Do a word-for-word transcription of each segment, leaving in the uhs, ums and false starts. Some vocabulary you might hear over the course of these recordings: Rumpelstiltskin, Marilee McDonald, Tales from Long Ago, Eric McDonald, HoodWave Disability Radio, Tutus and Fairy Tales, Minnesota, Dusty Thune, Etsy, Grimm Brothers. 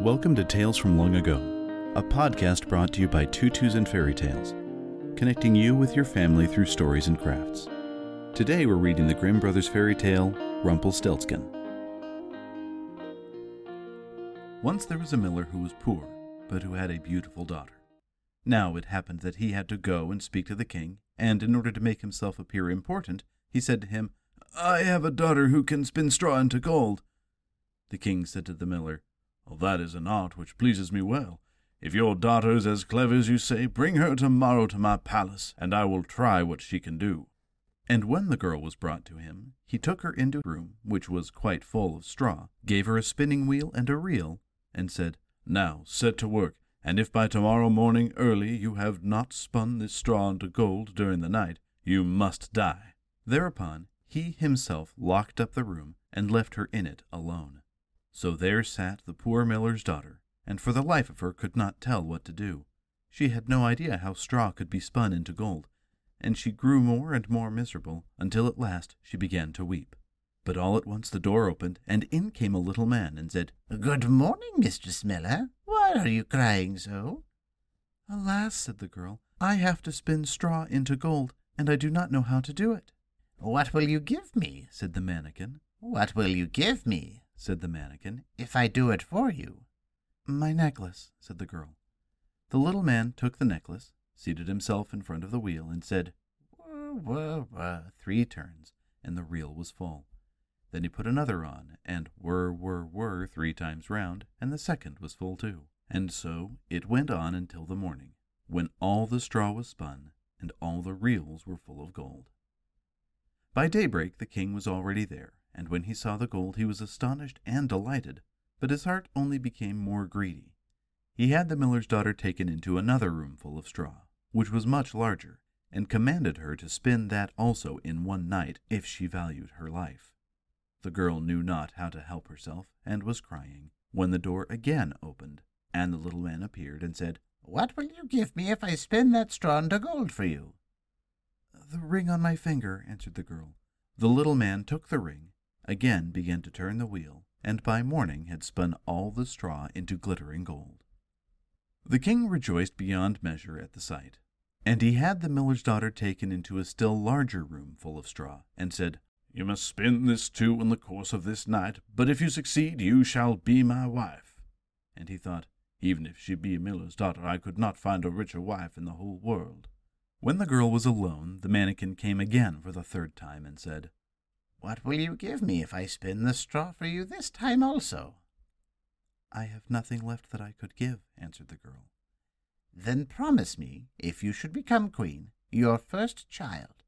Welcome to Tales from Long Ago, a podcast brought to you by Tutus and Fairy Tales, connecting you with your family through stories and crafts. Today we're reading the Grimm Brothers fairy tale, Rumpelstiltskin. Once there was a miller who was poor, but who had a beautiful daughter. Now it happened that he had to go and speak to the king, and in order to make himself appear important, he said to him, "I have a daughter who can spin straw into gold." The king said to the miller, "Well, that is an art which pleases me well. If your daughter is as clever as you say, bring her tomorrow to my palace, and I will try what she can do." And when the girl was brought to him, he took her into a room, which was quite full of straw, gave her a spinning wheel and a reel, and said, "Now set to work, and if by tomorrow morning early you have not spun this straw into gold during the night, you must die." Thereupon he himself locked up the room and left her in it alone. So there sat the poor miller's daughter, and for the life of her could not tell what to do. She had no idea how straw could be spun into gold, and she grew more and more miserable, until at last she began to weep. But all at once the door opened, and in came a little man, and said, "Good morning, Mistress Miller. Why are you crying so?" "Alas," said the girl, "I have to spin straw into gold, and I do not know how to do it." "What will you give me?" said the mannikin. "What will you give me?" said the mannikin, "if I do it for you?" "My necklace," said the girl. The little man took the necklace, seated himself in front of the wheel, and said, "Wah, wah, wah," three turns, and the reel was full. Then he put another on, and whir, whir, whir, three times round, and the second was full too. And so it went on until the morning, when all the straw was spun, and all the reels were full of gold. By daybreak the king was already there, and when he saw the gold he was astonished and delighted, but his heart only became more greedy. He had the miller's daughter taken into another room full of straw, which was much larger, and commanded her to spin that also in one night if she valued her life. The girl knew not how to help herself, and was crying, when the door again opened, and the little man appeared and said, "What will you give me if I spin that straw into gold for you?" "The ring on my finger," answered the girl. The little man took the ring, again began to turn the wheel, and by morning had spun all the straw into glittering gold. The king rejoiced beyond measure at the sight, and he had the miller's daughter taken into a still larger room full of straw, and said, "You must spin this too in the course of this night, but if you succeed you shall be my wife." And he thought, "Even if she be a miller's daughter, I could not find a richer wife in the whole world." When the girl was alone, the mannikin came again for the third time, and said, "What will you give me if I spin the straw for you this time also?" "I have nothing left that I could give," answered the girl. "Then promise me, if you should become queen, your first child."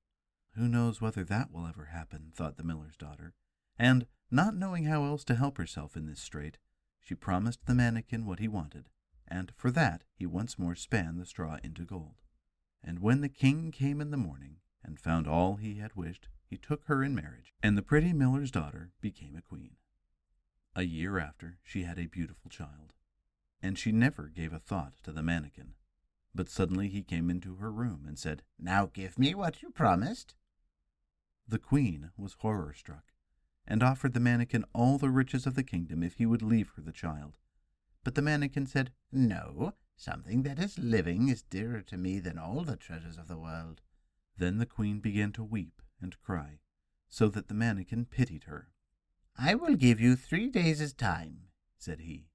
"Who knows whether that will ever happen," thought the miller's daughter, and, not knowing how else to help herself in this strait, she promised the mannikin what he wanted, and for that he once more span the straw into gold. And when the king came in the morning, and found all he had wished, he took her in marriage, and the pretty miller's daughter became a queen. A year after, she had a beautiful child, and she never gave a thought to the mannikin. But suddenly he came into her room and said, "Now give me what you promised." The queen was horror-struck, and offered the mannikin all the riches of the kingdom if he would leave her the child. But the mannikin said, "No, something that is living is dearer to me than all the treasures of the world." Then the queen began to weep and cry, so that the mannikin pitied her. "I will give you three days' time," said he.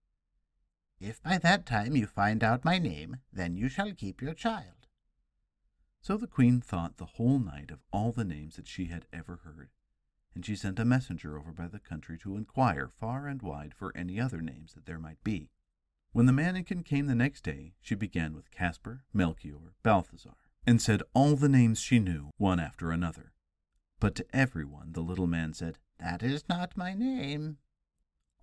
"If by that time you find out my name, then you shall keep your child." So the queen thought the whole night of all the names that she had ever heard, and she sent a messenger over by the country to inquire far and wide for any other names that there might be. When the mannikin came the next day, she began with Caspar, Melchior, Balthazar, and said all the names she knew, one after another. But to everyone the little man said, "That is not my name."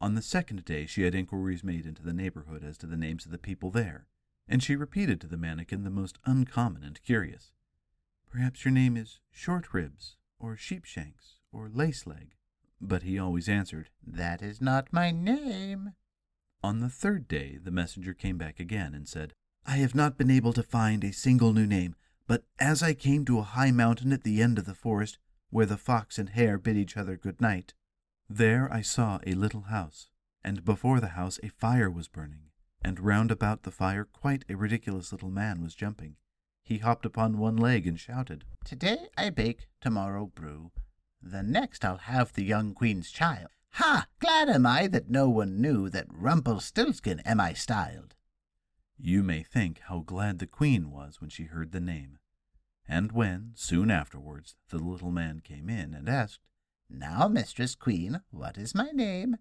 On the second day she had inquiries made into the neighborhood as to the names of the people there, and she repeated to the mannikin the most uncommon and curious. "Perhaps your name is Short Ribs, or Sheepshanks, or Lace Leg." But he always answered, "That is not my name." On the third day the messenger came back again and said, "I have not been able to find a single new name, but as I came to a high mountain at the end of the forest, where the fox and hare bid each other good night, there I saw a little house, and before the house a fire was burning, and round about the fire quite a ridiculous little man was jumping. He hopped upon one leg and shouted, "Today I bake, tomorrow brew. The next I'll have the young queen's child. Ha! Glad am I that no one knew that Rumpelstiltskin am I styled." You may think how glad the queen was when she heard the name. And when, soon afterwards, the little man came in and asked, "Now, mistress queen, what is my name?"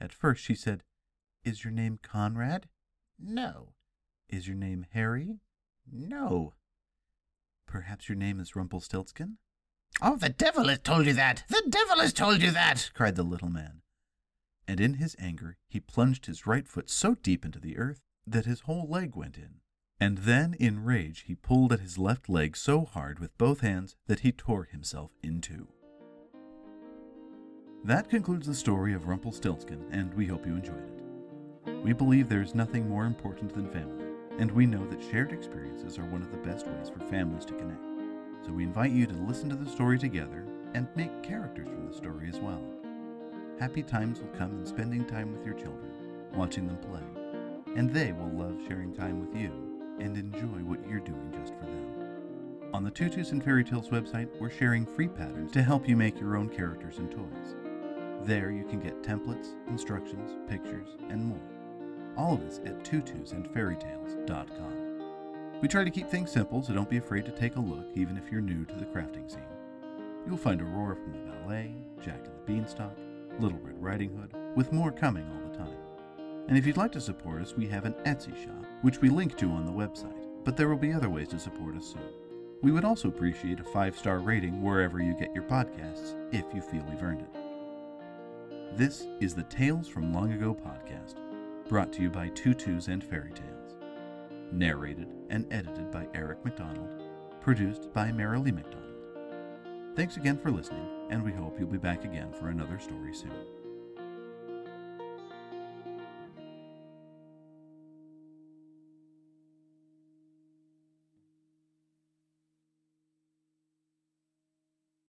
At first she said, "Is your name Conrad?" "No." "Is your name Harry?" "No." "Perhaps your name is Rumpelstiltskin?" "Oh, the devil has told you that! The devil has told you that!" cried the little man. And in his anger he plunged his right foot so deep into the earth that his whole leg went in. And then in rage he pulled at his left leg so hard with both hands that he tore himself in two. That concludes the story of Rumpelstiltskin, and we hope you enjoyed it. We believe there is nothing more important than family, and we know that shared experiences are one of the best ways for families to connect. So we invite you to listen to the story together and make characters from the story as well. Happy times will come in spending time with your children, watching them play, and they will love sharing time with you and enjoy what you're doing just for them. On the Tutus and Fairy Tales website, we're sharing free patterns to help you make your own characters and toys. There you can get templates, instructions, pictures, and more. All of this at tutus and fairy tales dot com. We try to keep things simple, so don't be afraid to take a look, even if you're new to the crafting scene. You'll find Aurora from the Ballet, Jack and the Beanstalk, Little Red Riding Hood, with more coming all the time. And if you'd like to support us, we have an Etsy shop, which we link to on the website, but there will be other ways to support us soon. We would also appreciate a five-star rating wherever you get your podcasts, if you feel we've earned it. This is the Tales from Long Ago podcast, brought to you by Tutus and Fairy Tales. Narrated and edited by Eric McDonald, produced by Marilee McDonald. Thanks again for listening, and we hope you'll be back again for another story soon.